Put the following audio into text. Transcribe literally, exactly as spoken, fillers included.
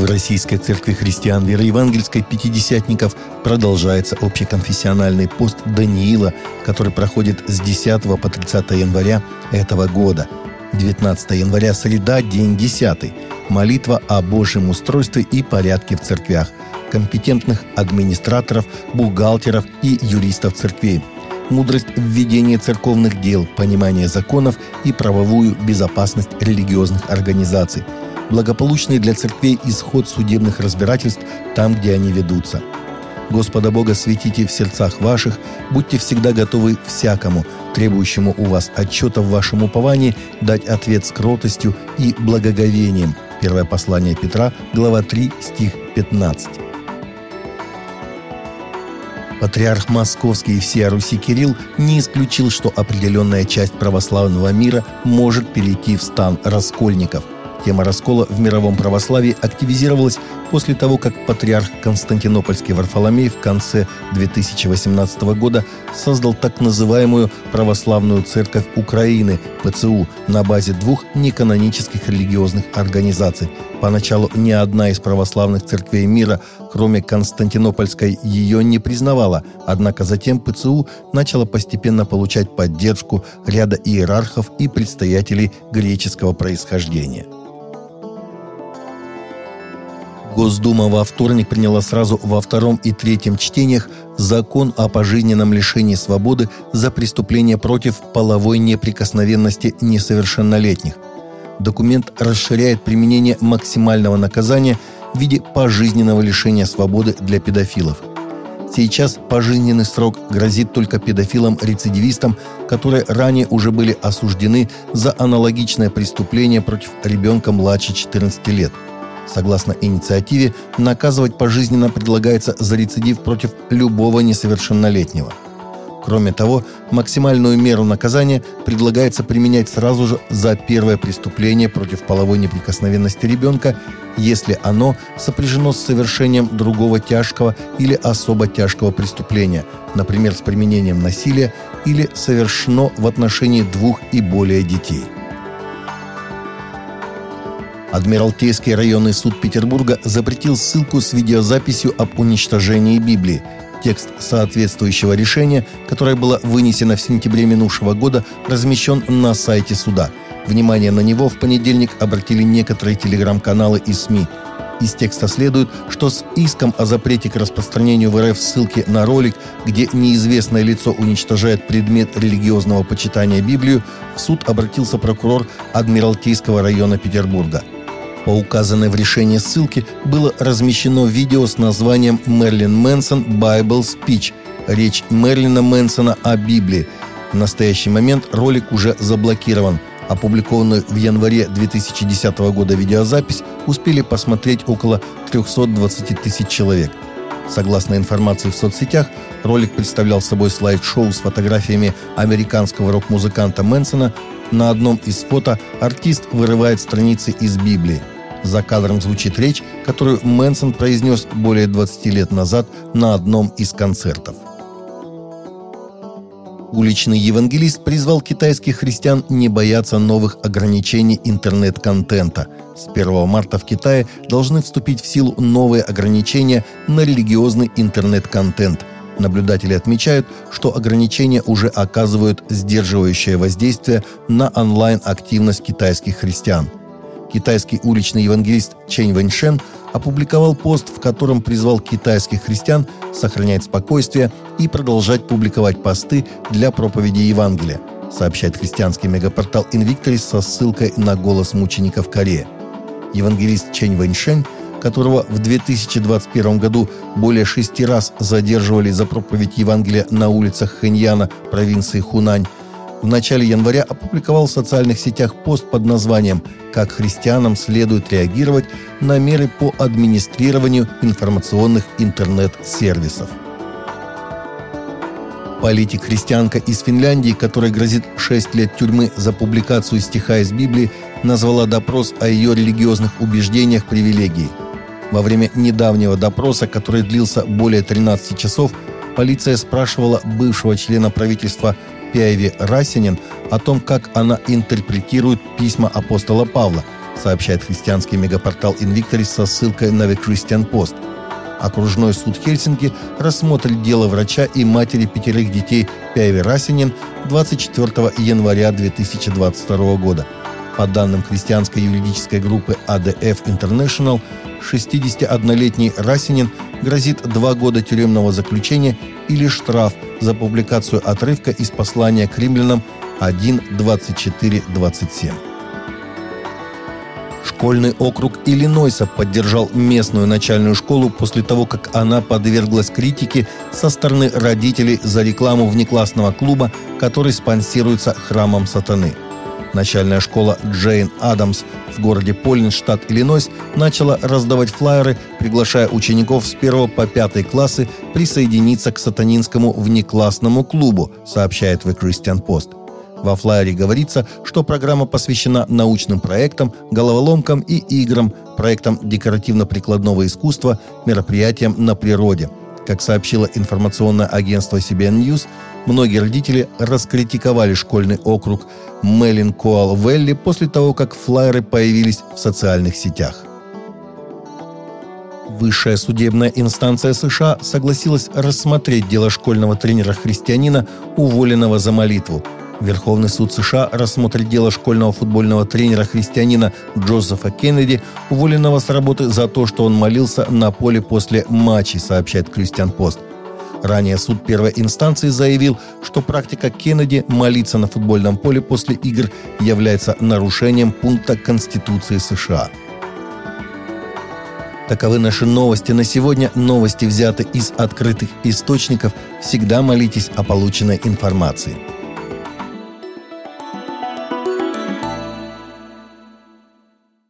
в Российской Церкви Христиан Вероевангельской Пятидесятников продолжается общеконфессиональный пост Даниила, который проходит с десятого по тридцатое января этого года. девятнадцатого января, среда, день десятый. Молитва о Божьем устройстве и порядке в церквях, компетентных администраторов, бухгалтеров и юристов церквей. Мудрость в ведении церковных дел, понимание законов и правовую безопасность религиозных организаций. Благополучный для церквей исход судебных разбирательств там, где они ведутся. Господа Бога светите в сердцах ваших, будьте всегда готовы всякому, требующему у вас отчета в вашем уповании, дать ответ с кротостью и благоговением. Первое послание Петра, глава три, стих пятнадцать. Патриарх Московский и всея Руси Кирилл не исключил, что определенная часть православного мира может перейти в стан раскольников. Тема раскола в мировом православии активизировалась после того, как патриарх Константинопольский Варфоломей в конце две тысячи восемнадцатого года создал так называемую Православную церковь Украины, ПЦУ, на базе двух неканонических религиозных организаций. Поначалу ни одна из православных церквей мира, кроме Константинопольской, ее не признавала, однако затем ПЦУ начала постепенно получать поддержку ряда иерархов и предстоятелей греческого происхождения. Госдума во вторник приняла сразу во втором и третьем чтениях закон о пожизненном лишении свободы за преступления против половой неприкосновенности несовершеннолетних. Документ расширяет применение максимального наказания в виде пожизненного лишения свободы для педофилов. Сейчас пожизненный срок грозит только педофилам-рецидивистам, которые ранее уже были осуждены за аналогичное преступление против ребенка младше четырнадцати лет. Согласно инициативе, наказывать пожизненно предлагается за рецидив против любого несовершеннолетнего. Кроме того, максимальную меру наказания предлагается применять сразу же за первое преступление против половой неприкосновенности ребенка, если оно сопряжено с совершением другого тяжкого или особо тяжкого преступления, например, с применением насилия, или совершено в отношении двух и более детей. Адмиралтейский районный суд Петербурга запретил ссылку с видеозаписью об уничтожении Библии. Текст соответствующего решения, которое было вынесено в сентябре минувшего года, размещен на сайте суда. Внимание на него в понедельник обратили некоторые телеграм-каналы и СМИ. Из текста следует, что с иском о запрете к распространению в эр эф ссылки на ролик, где неизвестное лицо уничтожает предмет религиозного почитания Библию, в суд обратился прокурор Адмиралтейского района Петербурга. По указанной в решении ссылке было размещено видео с названием «Мерлин Мэнсон Bible Speech» – речь Мерлина Мэнсона о Библии. В настоящий момент ролик уже заблокирован. Опубликованную в январе две тысячи десятого года видеозапись успели посмотреть около триста двадцать тысяч человек. Согласно информации в соцсетях, ролик представлял собой слайд-шоу с фотографиями американского рок-музыканта Мэнсона. На одном из фото артист вырывает страницы из Библии. За кадром звучит речь, которую Мэнсон произнес более двадцати лет назад на одном из концертов. Уличный евангелист призвал китайских христиан не бояться новых ограничений интернет-контента. С первого марта в Китае должны вступить в силу новые ограничения на религиозный интернет-контент. Наблюдатели отмечают, что ограничения уже оказывают сдерживающее воздействие на онлайн-активность китайских христиан. Китайский уличный евангелист Чэнь Вэньшэн опубликовал пост, в котором призвал китайских христиан сохранять спокойствие и продолжать публиковать посты для проповеди Евангелия, сообщает христианский мегапортал Invictory со ссылкой на голос мучеников Кореи. Евангелист Чэнь Вэньшэн, которого в две тысячи двадцать первом году более шести раз задерживали за проповедь Евангелия на улицах Хэньяна, провинции Хунань, в начале января опубликовал в социальных сетях пост под названием «Как христианам следует реагировать на меры по администрированию информационных интернет-сервисов». Политик-христианка из Финляндии, которой грозит шесть лет тюрьмы за публикацию стиха из Библии, назвала допрос о ее религиозных убеждениях привилегией. Во время недавнего допроса, который длился более тринадцати часов, полиция спрашивала бывшего члена правительства Пяйви Рясянен о том, как она интерпретирует письма апостола Павла. сообщает христианский мегапортал Invictory со ссылкой на Кристиан Пост. Окружной суд Хельсинки рассмотрит дело врача и матери пятерых детей Пяйви Рясянен двадцать четвёртого января две тысячи двадцать второго года. По данным христианской юридической группы эй ди эф International, шестидесятиоднолетний Рясянен грозит два года тюремного заключения или штраф за публикацию отрывка из послания к римлянам один двадцать четыре двадцать семь. Школьный округ Иллинойса поддержал местную начальную школу после того, как она подверглась критике со стороны родителей за рекламу внеклассного клуба, который спонсируется храмом сатаны. Начальная школа Джейн Адамс в городе Полин, штат Иллинойс, начала раздавать флаеры, приглашая учеников с первого по пятый классы присоединиться к сатанинскому внеклассному клубу, сообщает The Christian Post. Во флаере говорится, что программа посвящена научным проектам, головоломкам и играм, проектам декоративно-прикладного искусства, мероприятиям на природе. Как сообщило информационное агентство си би эн News, многие родители раскритиковали школьный округ Мэлин-Коал-Вэлли после того, как флаеры появились в социальных сетях. Высшая судебная инстанция США согласилась рассмотреть дело школьного тренера-христианина, уволенного за молитву. Верховный суд США рассмотрит дело школьного футбольного тренера-христианина Джозефа Кеннеди, уволенного с работы за то, что он молился на поле после матчей, сообщает Кристиан Пост. Ранее суд первой инстанции заявил, что практика Кеннеди молиться на футбольном поле после игр является нарушением пункта Конституции США. Таковы наши новости на сегодня. Новости взяты из открытых источников. Всегда молитесь о полученной информации.